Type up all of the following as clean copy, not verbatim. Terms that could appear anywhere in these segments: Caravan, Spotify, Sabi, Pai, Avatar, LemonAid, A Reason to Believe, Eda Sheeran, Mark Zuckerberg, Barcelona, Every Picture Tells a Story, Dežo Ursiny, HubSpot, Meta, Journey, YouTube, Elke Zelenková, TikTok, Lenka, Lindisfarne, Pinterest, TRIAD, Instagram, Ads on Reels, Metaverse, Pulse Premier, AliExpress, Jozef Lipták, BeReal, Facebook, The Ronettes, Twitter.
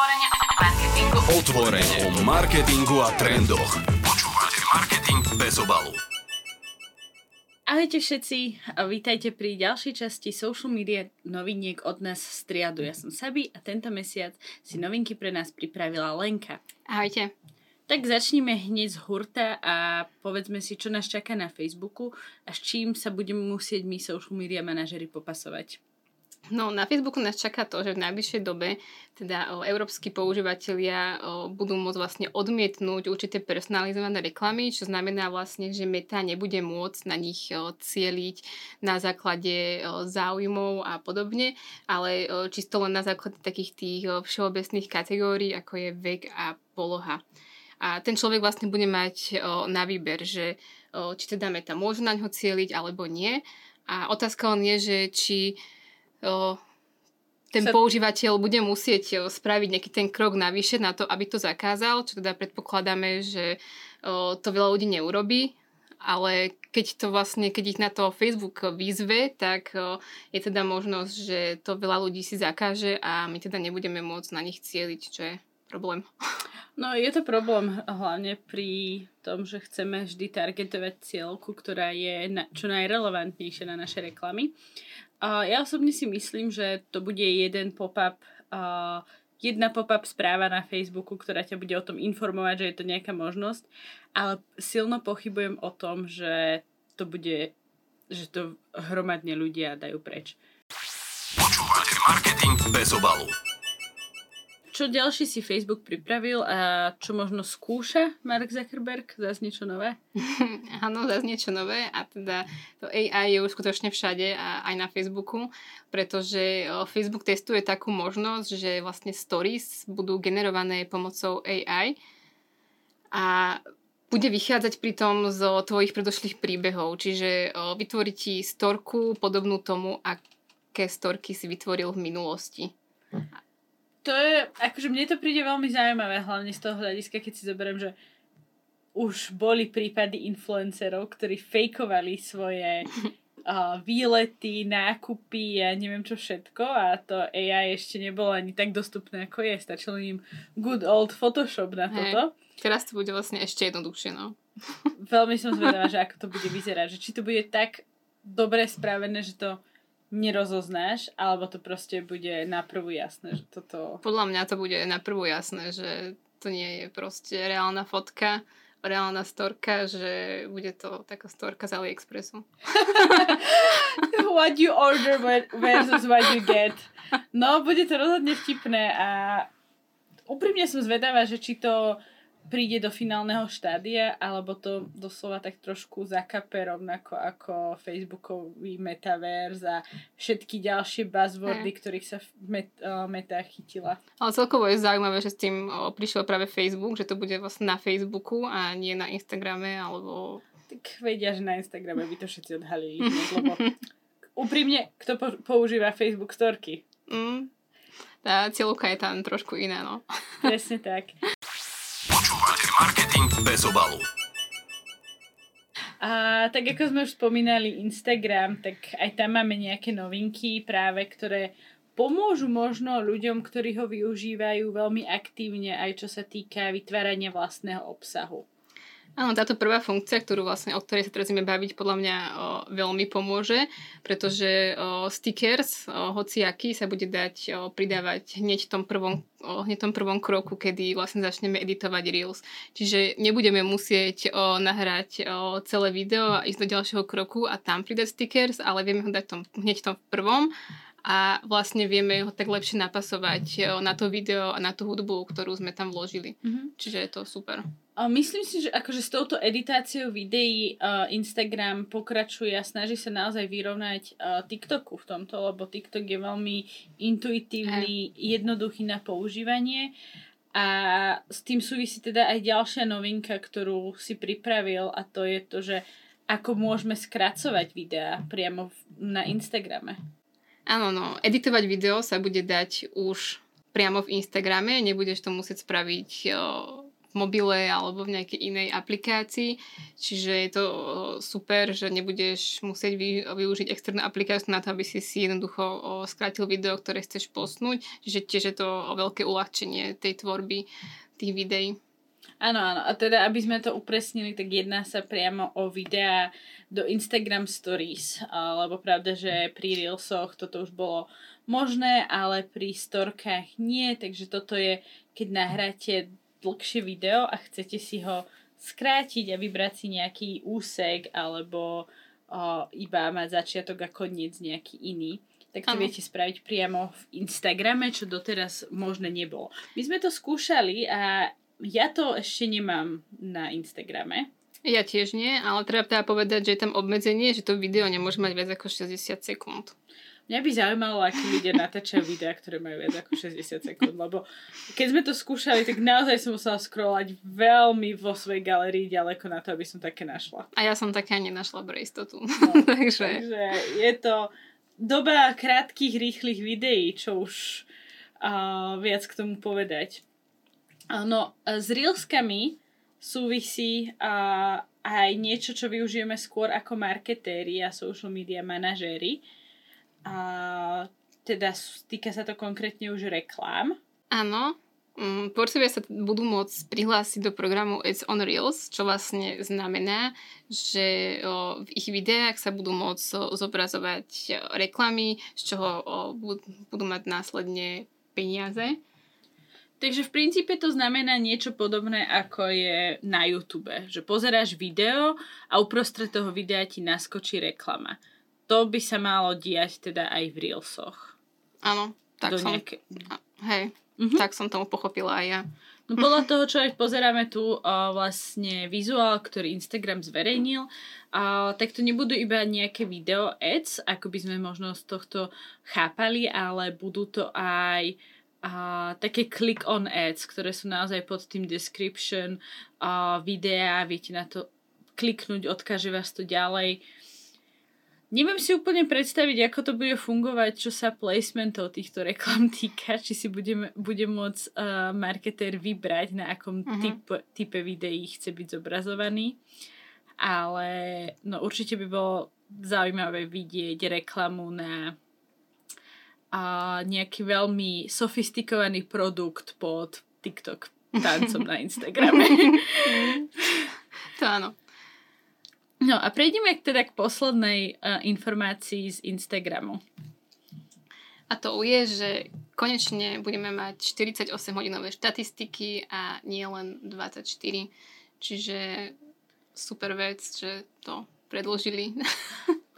Otvorene o marketingu. Otvorene o marketingu a trendoch. Počúvate Marketing bez obalu. Ahojte všetci, vítajte pri ďalšej časti social media noviniek od nás z triadu. Ja som Sabi a tento mesiac si novinky pre nás pripravila Lenka. Ahojte. Tak začneme hneď z hurta a povedzme si, čo nás čaká na Facebooku a s čím sa budeme musieť my social media manažeri popasovať. No, na Facebooku nás čaká to, že v najbližšej dobe teda európski používatelia budú môcť vlastne odmietnúť určité personalizované reklamy, čo znamená vlastne, že Meta nebude môcť na nich cieliť na základe záujmov a podobne, ale čisto len na základe takých tých všeobecných kategórií, ako je vek a poloha. A ten človek vlastne bude mať na výber, že či teda Meta môže na ňo cieliť alebo nie. A otázka len je, že či ten používateľ bude musieť spraviť nejaký ten krok navyše na to, aby to zakázal, čo teda predpokladáme, že to veľa ľudí neurobí, ale keď ich na to Facebook výzve, tak je teda možnosť, že to veľa ľudí si zakáže a my teda nebudeme môcť na nich cieliť, čo je problém. No je to problém hlavne pri tom, že chceme vždy targetovať cieľku, ktorá je čo najrelevantnejšia na naše reklamy. Ja osobne si myslím, že to bude jedna pop-up správa na Facebooku, ktorá ťa bude o tom informovať, že je to nejaká možnosť, ale silno pochybujem o tom, že to hromadne ľudia dajú preč. Počúvate Marketing bez obalu. Čo ďalší si Facebook pripravil a čo možno skúša Mark Zuckerberg? Zas niečo nové? Áno, zas niečo nové a teda to AI je už skutočne všade a aj na Facebooku, pretože Facebook testuje takú možnosť, že vlastne stories budú generované pomocou AI a bude vychádzať pritom z tvojich predošlých príbehov, čiže vytvorí ti storku podobnú tomu, aké storky si vytvoril v minulosti. To je, akože mne to príde veľmi zaujímavé, hlavne z toho hľadiska, keď si zoberiem, že už boli prípady influencerov, ktorí fejkovali svoje výlety, nákupy a neviem čo všetko a to AI ešte nebolo ani tak dostupné ako je, stačilo im good old Photoshop na toto. Hej, teraz to bude vlastne ešte jednoduchšie, no. Veľmi som zvedavá, že ako to bude vyzerať, že či to bude tak dobre spravené, že to nerozoznáš, alebo to proste bude na prvú jasné, že toto... Podľa mňa to bude na prvú jasné, že to nie je proste reálna fotka, reálna storka, že bude to taká storka z AliExpressu. What you order versus what you get. No, bude to rozhodne vtipné a úprimne som zvedavá, že či to príde do finálneho štádia, alebo to doslova tak trošku zakape rovnako ako Facebookový Metaverse a všetky ďalšie buzzwordy, ktorých sa Meta chytila. Ale celkovo je zaujímavé, že s tým prišiel práve Facebook, že to bude vlastne na Facebooku a nie na Instagrame, alebo... Tak vedia, že na Instagrame by to všetci odhalili, lebo úprimne, kto používa Facebook storky? Tá cieľovka je tam trošku iná, no. Presne tak. Marketing bez obalu. A tak ako sme už spomínali Instagram, tak aj tam máme nejaké novinky práve, ktoré pomôžu možno ľuďom, ktorí ho využívajú veľmi aktívne, aj čo sa týka vytvárania vlastného obsahu. Áno, táto prvá funkcia, o ktorej sa teraz ideme baviť, podľa mňa veľmi pomôže, pretože stickers, hociaký, sa bude dať pridávať hneď v tom prvom kroku, kedy vlastne začneme editovať Reels. Čiže nebudeme musieť nahrať celé video a ísť do ďalšieho kroku a tam pridať stickers, ale vieme ho dať hneď v tom prvom a vlastne vieme ho tak lepšie napasovať na to video a na tú hudbu, ktorú sme tam vložili. Mm-hmm. Čiže je to super. Myslím si, že akože s touto editáciou videí Instagram pokračuje a snaží sa naozaj vyrovnať TikToku v tomto, lebo TikTok je veľmi intuitívny, jednoduchý na používanie a s tým súvisí teda aj ďalšia novinka, ktorú si pripravil a to je to, že ako môžeme skracovať videá priamo na Instagrame. Áno, no, editovať video sa bude dať už priamo v Instagrame, nebudeš to musieť spraviť v mobile alebo v nejakej inej aplikácii. Čiže je to super, že nebudeš musieť využiť externú aplikáciu na to, aby si jednoducho skrátil video, ktoré chceš postnúť. Čiže tiež je to veľké uľahčenie tej tvorby tých videí. Áno, áno. A teda, aby sme to upresnili, tak jedná sa priamo o videá do Instagram Stories. Lebo pravda, že pri Reelsoch toto už bolo možné, ale pri storkách nie. Takže toto je, keď nahráte dlhšie video a chcete si ho skrátiť a vybrať si nejaký úsek alebo iba mať začiatok a koniec nejaký iný. Tak to viete spraviť priamo v Instagrame, čo doteraz možné nebolo. My sme to skúšali a ja to ešte nemám na Instagrame. Ja tiež nie, ale treba povedať, že je tam obmedzenie, že to video nemôže mať viac ako 60 sekúnd. Mňa by zaujímalo, akí ľudia natáčajú videá, ktoré majú viac ako 60 sekúnd, lebo keď sme to skúšali, tak naozaj som musela scrollovať veľmi vo svojej galerii ďaleko na to, aby som také našla. A ja som také ani nenašla pre istotu. No, takže je to doba krátkých, rýchlych videí, čo už viac k tomu povedať. No, s Reelskami súvisí aj niečo, čo využijeme skôr ako marketéri a social media manažéri. Teda týka sa to konkrétne už reklám. Áno. Tvorcovia sa budú môcť prihlásiť do programu Ads on Reels, čo vlastne znamená, že v ich videách sa budú môcť zobrazovať reklamy, z čoho budú mať následne peniaze. Takže v princípe to znamená niečo podobné, ako je na YouTube. Že pozeráš video a uprostred toho videa ti naskočí reklama. To by sa malo diať teda aj v Reelsoch. Áno, tak hej, tak som tomu pochopila aj ja. No podľa toho, čo aj pozeráme tu, vlastne vizuál, ktorý Instagram zverejnil, tak to nebudú iba nejaké video ads, ako by sme možno z tohto chápali, ale budú to aj také click-on ads, ktoré sú naozaj pod tým description videa, viete na to kliknúť, odkáže vás to ďalej. Neviem si úplne predstaviť, ako to bude fungovať, čo sa placementov týchto reklam týka, či si bude môcť marketér vybrať, na akom type videí chce byť zobrazovaný, ale no, určite by bolo zaujímavé vidieť reklamu na a nejaký veľmi sofistikovaný produkt pod TikTok tancom na Instagrame. To áno. No a prejdeme teda k poslednej informácii z Instagramu. A to je, že konečne budeme mať 48-hodinové štatistiky a nie len 24. Čiže super vec, že to predložili.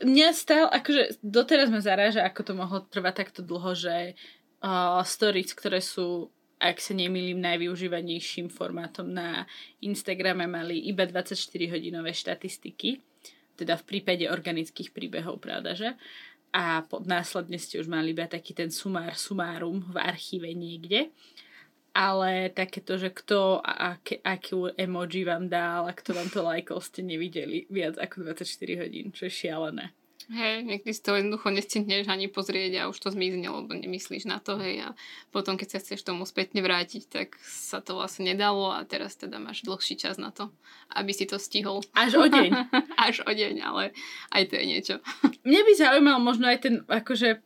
Mňa stále, akože doteraz ma zaráža, ako to mohlo trvať takto dlho, že stories, ktoré sú, ak sa nemýlim, najvyužívanejším formátom na Instagrame, mali iba 24-hodinové štatistiky. Teda v prípade organických príbehov, pravda, že? A následne ste už mali iba taký ten sumár sumárum v archíve niekde. Ale takéto, že kto a akú emoji vám dal a kto vám to lajkol, ste nevideli viac ako 24 hodín, čo je šialené. Hej, niekdy si to jednoducho nestihneš ani pozrieť a už to zmizne, lebo nemyslíš na to, hej, a potom keď sa chceš tomu spätne vrátiť, tak sa to vlastne nedalo a teraz teda máš dlhší čas na to, aby si to stihol. Až o deň. Až o deň, ale aj to je niečo. Mňa by zaujímal možno aj ten akože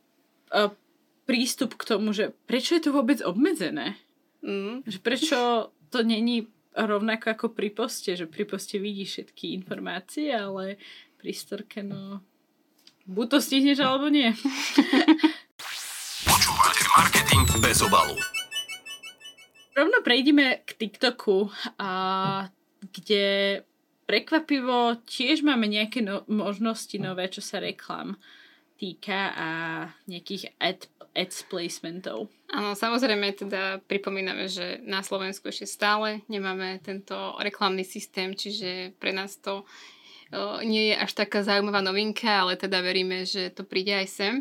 prístup k tomu, že prečo je to vôbec obmedzené? Že prečo to není rovnako ako pri poste, že pri poste vidíš všetky informácie, ale pri storke, no, buď to stihneš, alebo nie. Počúvate marketing bez obalu. Rovno prejdeme k TikToku, kde prekvapivo tiež máme nejaké možnosti nové, čo sa reklam týka a nejakých ads placementov. Áno, samozrejme, teda pripomíname, že na Slovensku ešte stále nemáme tento reklamný systém, čiže pre nás to nie je až taká zaujímavá novinka, ale teda veríme, že to príde aj sem.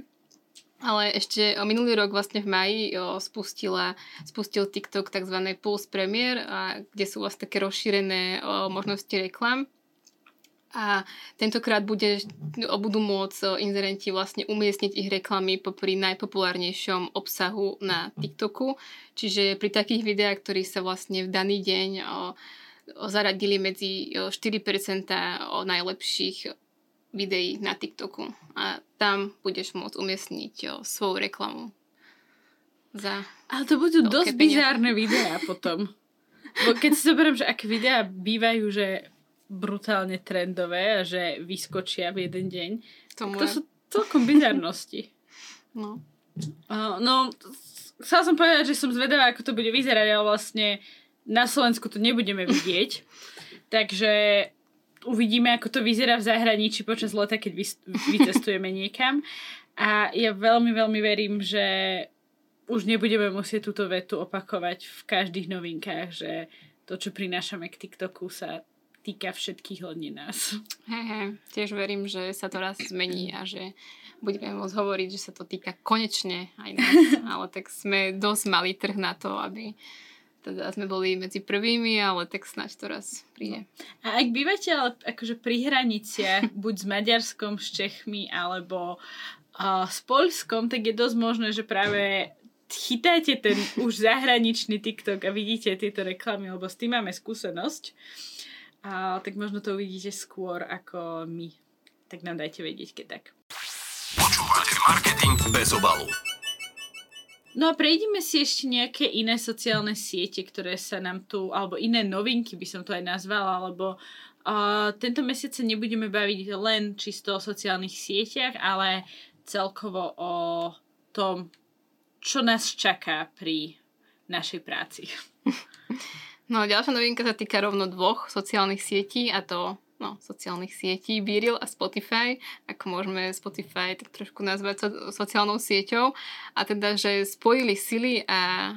Ale ešte minulý rok vlastne v máji spustil TikTok tzv. Pulse Premier, kde sú vlastne také rozšírené možnosti reklam. A tentokrát budú môcť inzerenti vlastne umiestniť ich reklamy popri najpopulárnejšom obsahu na TikToku. Čiže pri takých videách, ktorí sa vlastne v daný deň zaradili medzi 4% najlepších videí na TikToku. A tam budeš môcť umiestniť svoju reklamu. Ale to budú dosť bizárne videá potom. Bo keď si zoberiem, že aké videá bývajú, že brutálne trendové a že vyskočia v jeden deň. To sú celkom bizarnosti. No, chcela som povedať, že som zvedavá, ako to bude vyzerať, ale vlastne na Slovensku to nebudeme vidieť. Takže uvidíme, ako to vyzerá v zahraničí počas leta, keď vycestujeme niekam. A ja veľmi, veľmi verím, že už nebudeme musieť túto vetu opakovať v každých novinkách, že to, čo prinášame k TikToku, sa týka všetkých hodne nás. Tiež verím, že sa to raz zmení a že budeme môcť hovoriť, že sa to týka konečne aj nás, ale tak sme dosť malý trh na to, aby teda sme boli medzi prvými, ale tak snáď to raz príde. A ak bývate ale akože pri hraniciach, buď s Maďarskom, s Čechmi, alebo s Poľskom, tak je dosť možné, že práve chytáte ten už zahraničný TikTok a vidíte tieto reklamy, lebo s tým máme skúsenosť. A tak možno to uvidíte skôr ako my. Tak nám dajte vedieť, keď tak. Počúvate marketing bez obalu. No a prejdime si ešte nejaké iné sociálne siete, ktoré sa nám tu, alebo iné novinky by som to aj nazvala, lebo tento mesiac sa nebudeme baviť len čisto o sociálnych sieťach, ale celkovo o tom, čo nás čaká pri našej práci. No, ďalšia novinka sa týka rovno dvoch sociálnych sietí, a to sociálnych sietí BeReal a Spotify. Ako môžeme Spotify tak trošku nazvať sociálnou sieťou. A teda, že spojili sily a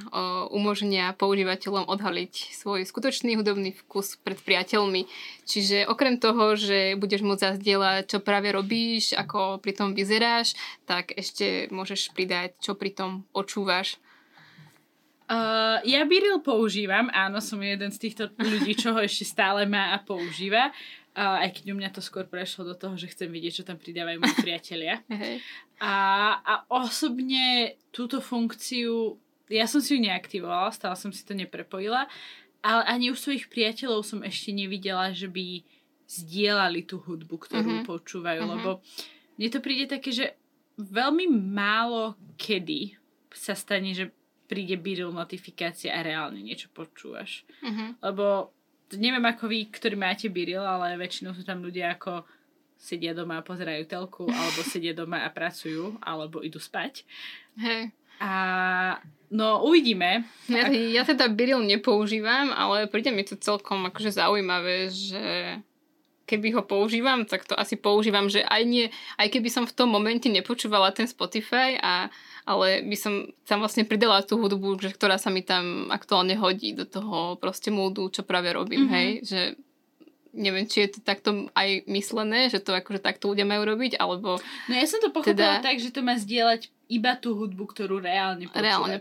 umožnia používateľom odhaliť svoj skutočný hudobný vkus pred priateľmi. Čiže okrem toho, že budeš môcť zazdieľať, čo práve robíš, ako pri tom vyzeráš, tak ešte môžeš pridať, čo pri tom počúvaš. Ja BeReal používam, áno, som jeden z týchto ľudí, čo ho ešte stále má a používa, aj keď u mňa to skôr prešlo do toho, že chcem vidieť, čo tam pridávajú moji priatelia. A osobne túto funkciu, ja som si ju neaktivovala, stále som si to neprepojila, ale ani u svojich priateľov som ešte nevidela, že by zdieľali tú hudbu, ktorú počúvajú, lebo mne to príde také, že veľmi málo kedy sa stane, že príde BeReal notifikácia a reálne niečo počúvaš. Lebo neviem ako vy, ktorí máte BeReal, ale väčšinou sú tam ľudia ako sedia doma a pozerajú telku, alebo sedia doma a pracujú, alebo idú spať. A uvidíme. Ja teda BeReal nepoužívam, ale príde mi to celkom akože zaujímavé, že keby ho používam, tak to asi používam, že aj keby som v tom momente nepočúvala ten Spotify, ale by som tam vlastne pridala tú hudbu, ktorá sa mi tam aktuálne hodí do toho proste módu, čo práve robím, hej, že neviem, či je to takto aj myslené, že to akože takto ľudia majú robiť, alebo... No ja som to pochopila teda tak, že to má zdieľať iba tú hudbu, ktorú reálne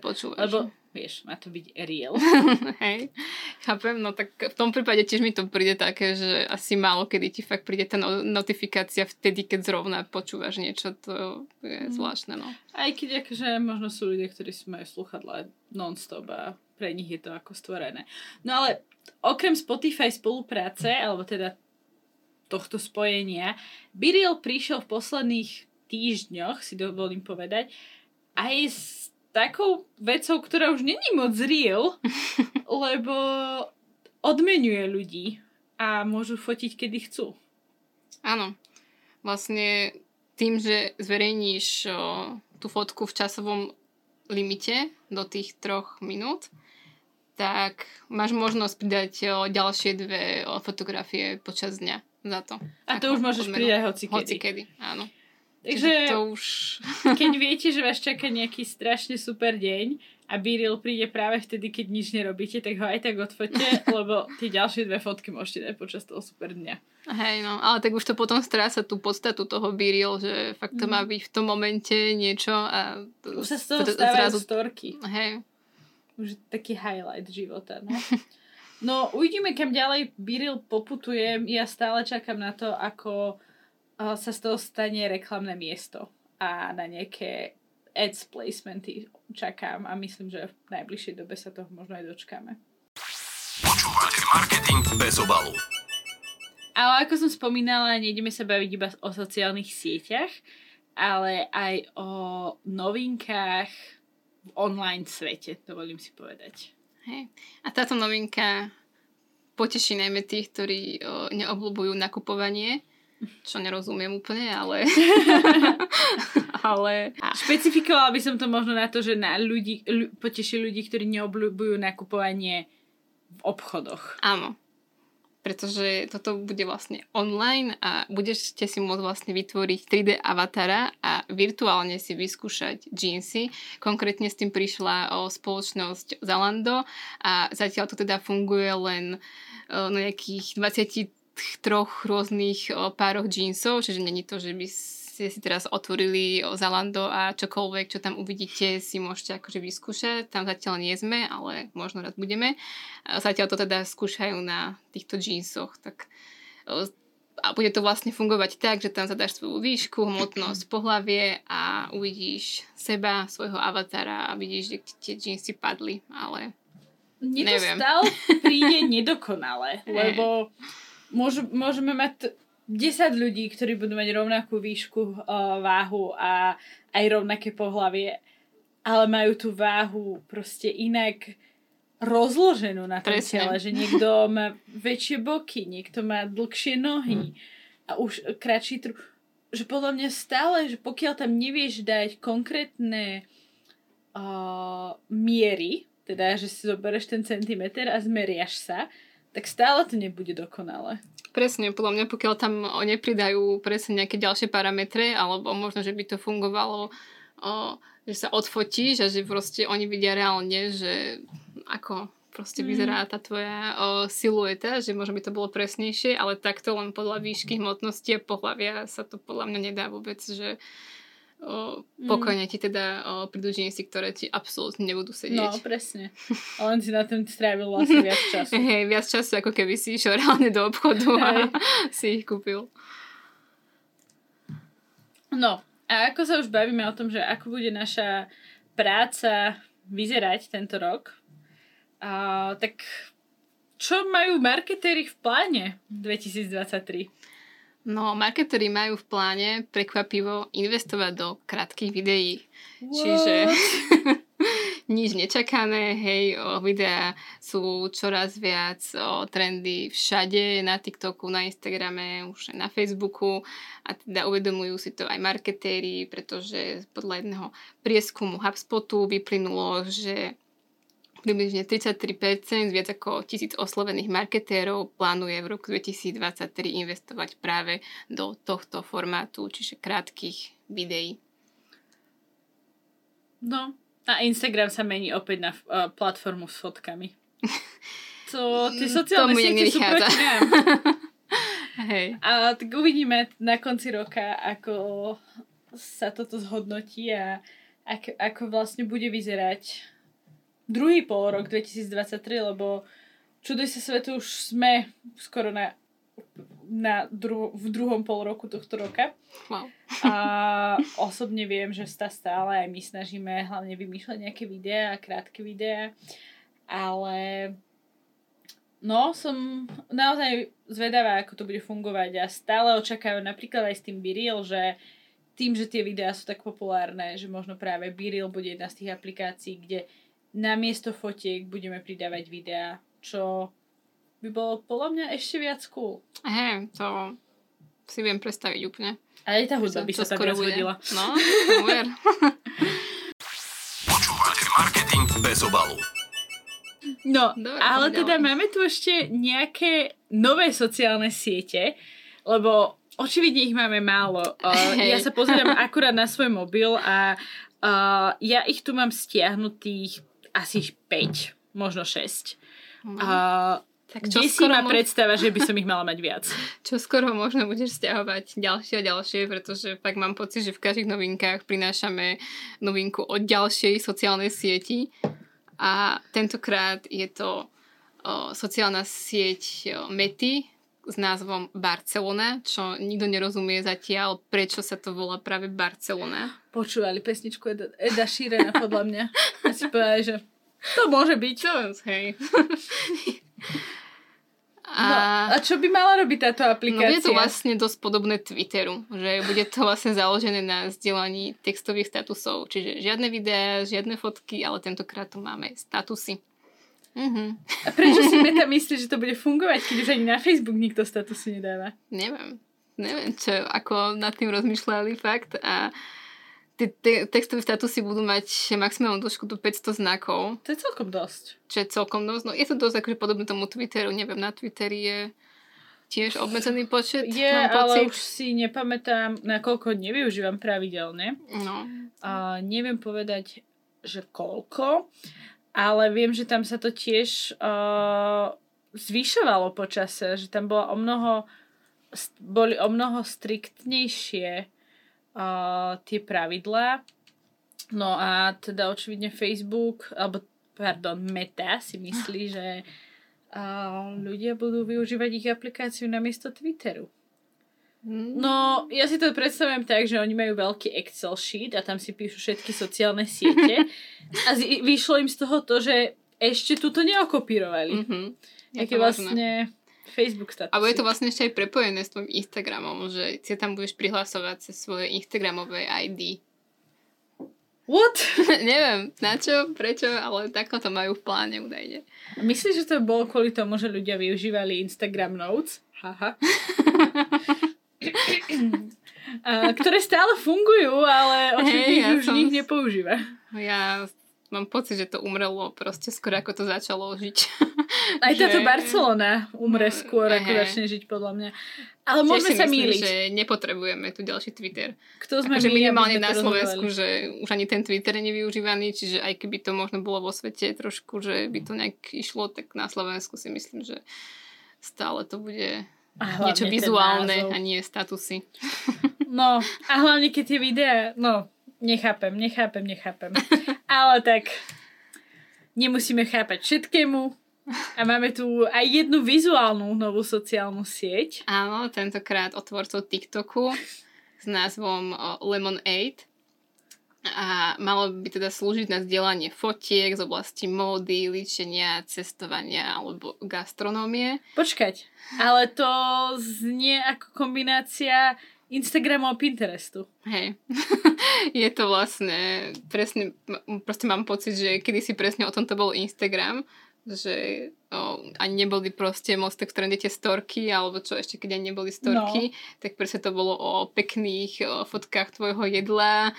počúvaš. Lebo vieš, má to byť real. Hej, chápem, no tak v tom prípade tiež mi to príde také, že asi málo kedy ti fakt príde tá notifikácia vtedy, keď zrovna počúvaš niečo, to je zvláštne, no. Aj keď akože možno sú ľudia, ktorí si majú slúchadlá non-stop a pre nich je to ako stvorené. No ale okrem Spotify spolupráce, alebo teda tohto spojenia, BeReal prišiel v posledných týždňoch, si dovolím povedať, aj s takou vecou, ktorá už není moc real, lebo odmenuje ľudí a môžu fotiť, kedy chcú. Áno. Vlastne tým, že zverejníš tú fotku v časovom limite do tých 3 minút, tak máš možnosť pridať ďalšie 2 fotografie počas dňa za to. A to už môžeš pridať hocikedy. Áno. Takže to už... keď viete, že vás čaká nejaký strašne super deň a BeReal príde práve vtedy, keď nič nerobíte, tak ho aj tak odfoťte, lebo tie ďalšie 2 fotky môžete dať počas toho super dňa. Hej, no, ale tak už to potom stráca tú podstatu toho BeReal, že fakt to má byť v tom momente niečo a... Už sa z toho stávajú storky. Hej. Už taký highlight života, no. No, uvidíme, kam ďalej BeReal poputuje. Ja stále čakám na to, ako sa z toho stane reklamné miesto a na nejaké ads placementy čakám a myslím, že v najbližšej dobe sa toho možno aj dočkáme. Počúvate marketing bez obalu. Ale ako som spomínala, nejdeme sa baviť iba o sociálnych sieťach, ale aj o novinkách v online svete, dovolím si povedať. Hej. A táto novinka poteší najmä tých, ktorí neobľúbujú nakupovanie, čo nerozumiem úplne, ale... ale... Špecifikovala by som to možno na to, že na poteší ľudí, ktorí neobľúbujú nakupovanie v obchodoch. Áno, pretože toto bude vlastne online a budete si môcť vlastne vytvoriť 3D avatara a virtuálne si vyskúšať džínsy. Konkrétne s tým prišla spoločnosť Zalando a zatiaľ to teda funguje len na nejakých 23 rôznych pároch džínsov, čiže není to, že by ste si teraz otvorili Zalando a čokoľvek, čo tam uvidíte, si môžete akože vyskúšať. Tam zatiaľ nie sme, ale možno raz budeme. Zatiaľ to teda skúšajú na týchto džínsoch. Tak... A bude to vlastne fungovať tak, že tam zadáš svoju výšku, hmotnosť, pohlavie a uvidíš seba, svojho avatara a vidíš, kde tie džínsy padli, ale mne to stále príde nedokonale, lebo môžeme mať... 10 ľudí, ktorí budú mať rovnakú výšku, váhu a aj rovnaké pohlavie, ale majú tú váhu proste inak rozloženú na tom tele, že niekto má väčšie boky, niekto má dlhšie nohy a už kratší trup. Že podľa mňa stále, že pokiaľ tam nevieš dať konkrétne miery, teda že si zoberieš ten centimeter a zmeriaš sa, tak stále to nebude dokonalé. Presne, podľa mňa, pokiaľ tam nepridajú presne nejaké ďalšie parametre, alebo možno, že by to fungovalo, že sa odfotíš a že proste oni vidia reálne, že ako proste vyzerá tá tvoja silueta, že možno by to bolo presnejšie, ale takto len podľa výšky, hmotnosti a pohlavia sa to podľa mňa nedá vôbec, že pokojne ti teda prídu džínsy, ktoré ti absolútne nebudú sedieť. No, presne. A len si na tom strávil vlastne viac času. Hej, viac času, ako keby si išiel reálne do obchodu a si ich kúpil. No, a ako sa už bavíme o tom, že ako bude naša práca vyzerať tento rok, tak čo majú marketéri v pláne 2023? No, marketéri majú v pláne prekvapivo investovať do krátkych videí. What? Čiže nič nečakané, hej, videá sú čoraz viac trendy všade, na TikToku, na Instagrame, už na Facebooku a teda uvedomujú si to aj marketéri, pretože podľa jedného prieskumu HubSpotu vyplynulo, že približne 33% viac ako 1000 oslovených marketérov plánuje v roku 2023 investovať práve do tohto formátu, čiže krátkych videí. No a Instagram sa mení opäť na platformu s fotkami. To tie sociálne siete sú proti nám. Hej. A tak uvidíme na konci roka, ako sa toto zhodnotí a ako vlastne bude vyzerať druhý polrok 2023, lebo čuduj sa svetu, už sme skoro v druhom polroku tohto roka. Wow. A osobne viem, že stále aj my snažíme hlavne vymýšľať nejaké videá, krátke videá, ale no, som naozaj zvedavá, ako to bude fungovať a stále očakávam napríklad aj s tým BeReal, že tým, že tie videá sú tak populárne, že možno práve BeReal bude jedna z tých aplikácií, kde namiesto fotiek budeme pridávať videá, čo by bolo podľa mňa ešte viac cool. Hej, to si viem predstaviť úplne. A aj tá hudba by sa tam viac hodila. No, uver. Počúvate marketing bez obalu. No, dobre, ale teda máme tu ešte nejaké nové sociálne siete, lebo očividne ich máme málo. Ja sa pozerám akurát na svoj mobil a ja ich tu mám stiahnutých asi 5, možno 6. Tak desí ma predstava, že by som ich mala mať viac. Čo skoro možno budeš stiahovať ďalšie a ďalšie, pretože fakt mám pocit, že v každých novinkách prinášame novinku od ďalšej sociálnej sieti a tentokrát je to sociálna sieť Mety s názvom Barcelona, čo nikto nerozumie zatiaľ, prečo sa to volá práve Barcelona. Počúvali pesničku Eda Sheerana, podľa mňa. A si povedali, že to môže byť. To je, hej. A čo by mala robiť táto aplikácia? No, je to vlastne dosť podobné Twitteru, že bude to vlastne založené na zdieľaní textových statusov. Čiže žiadne videá, žiadne fotky, ale tentokrát tu máme statusy. Mm-hmm. A prečo si Meta myslí, že to bude fungovať, keď už ani na Facebook nikto statusy nedáva? Neviem, čo, ako nad tým rozmýšľali fakt. A tie textové statusy budú mať maximálnu dĺžku do 500 znakov. To je celkom dosť. Čo je celkom dosť. No, je to dosť akože podobné tomu Twitteru. Neviem, na Twitteri je tiež obmedzený počet. Je, ale už si nepamätám, nakoľko nevyužívam pravidelne. No. A neviem povedať, že koľko. Ale viem, že tam sa to tiež zvyšovalo po čase, že tam boli o mnoho striktnejšie tie pravidlá. No a teda očividne Meta si myslí, že ľudia budú využívať ich aplikáciu namiesto Twitteru. No, ja si to predstavujem tak, že oni majú veľký Excel sheet a tam si píšu všetky sociálne siete a vyšlo im z toho to, že ešte tu to neokopírovali. Mm-hmm. Také vlastne Facebook statusy. Alebo je to vlastne ešte aj prepojené s tvojim Instagramom, že si tam budeš prihlasovať cez svoje Instagramové ID. What? Neviem, na čo, prečo, ale takto to majú v pláne údajne. Myslíš, že to bolo kvôli tomu, že ľudia využívali Instagram Notes? Haha. Ktoré stále fungujú, ale očividne už ich nepoužíva. Ja mám pocit, že to umrelo proste skôr, ako to začalo žiť. Aj táto Barcelona umre skôr, ako začne žiť, podľa mňa. Ale môžeme sa mýliť. Že nepotrebujeme tu ďalší Twitter. Kto sme akože minimálne na Slovensku, že už ani ten Twitter je nevyužívaný, čiže aj keby to možno bolo vo svete trošku, že by to nejak išlo, tak na Slovensku si myslím, že stále to bude niečo vizuálne a nie statusy. No, a hlavne keď tie videá, no, nechápem. Ale tak nemusíme chápať všetkému. A máme tu aj jednu vizuálnu novú sociálnu sieť. Áno, tentokrát otvorcov TikToku s názvom LemonAid. A malo by teda slúžiť na zdieľanie fotiek z oblasti módy, líčenia, cestovania alebo gastronómie. Počkať, ale to znie ako kombinácia Instagramu a Pinterestu. Hej, je to vlastne presne, proste mám pocit, že kedysi presne o tomto bol Instagram, že ani neboli proste moc tak v trende tie storky, alebo čo ešte keď ani neboli storky, tak presne to bolo o pekných fotkách tvojho jedla,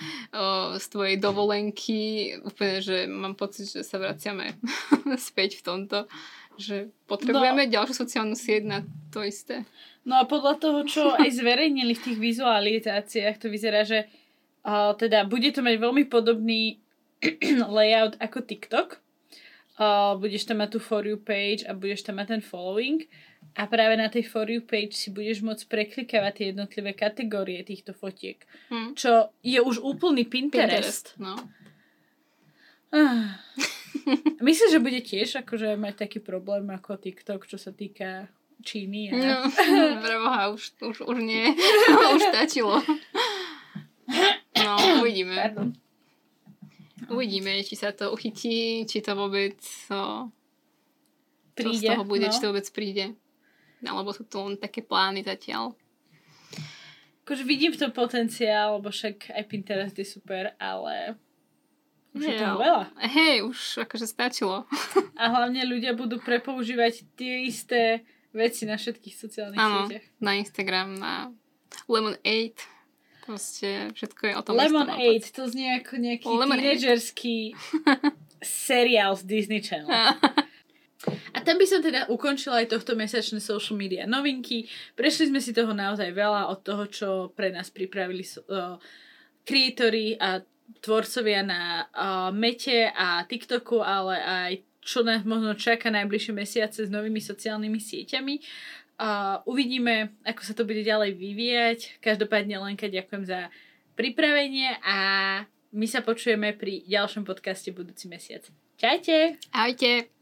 z tvojej dovolenky. Úplne, že mám pocit, že sa vraciame späť v tomto, že potrebujeme ďalšiu sociálnu sieť na to isté. No a podľa toho, čo aj zverejnili v tých vizualizáciách, to vyzerá, že teda bude to mať veľmi podobný layout ako TikTok. Budeš tam mať tú For You page a budeš tam mať ten following a práve na tej For You page si budeš môcť preklikávať tie jednotlivé kategórie týchto fotiek, čo je už úplný Pinterest. No. Myslím, že bude tiež akože mať taký problém ako TikTok, čo sa týka Číny. No, preboha, už nie. Už stačilo. No, uvidíme. Pardon. Uvidíme, či sa to uchytí, či to vôbec príde, čo z toho bude, či to vôbec príde. Alebo sú to len také plány zatiaľ. Akože vidím v tom potenciál, lebo však aj Pinterest je super, ale už je toho veľa. Hej, už akože stačilo. A hlavne ľudia budú prepoužívať tie isté veci na všetkých sociálnych sieťach. Áno, na Instagram, na LemonAid. Proste všetko je o tom. LemonAid, to znie ako nejaký teenagerský seriál z Disney Channel. A tam by som teda ukončila aj tohto mesačné social media novinky. Prešli sme si toho naozaj veľa od toho, čo pre nás pripravili kreatóri a tvorcovia na Mete a TikToku, ale aj čo nás možno čaká najbližšie mesiace s novými sociálnymi sieťami. Uvidíme, ako sa to bude ďalej vyvíjať. Každopádne, Lenka, ďakujem za pripravenie a my sa počujeme pri ďalšom podcaste budúci mesiac. Čaute! Ahojte!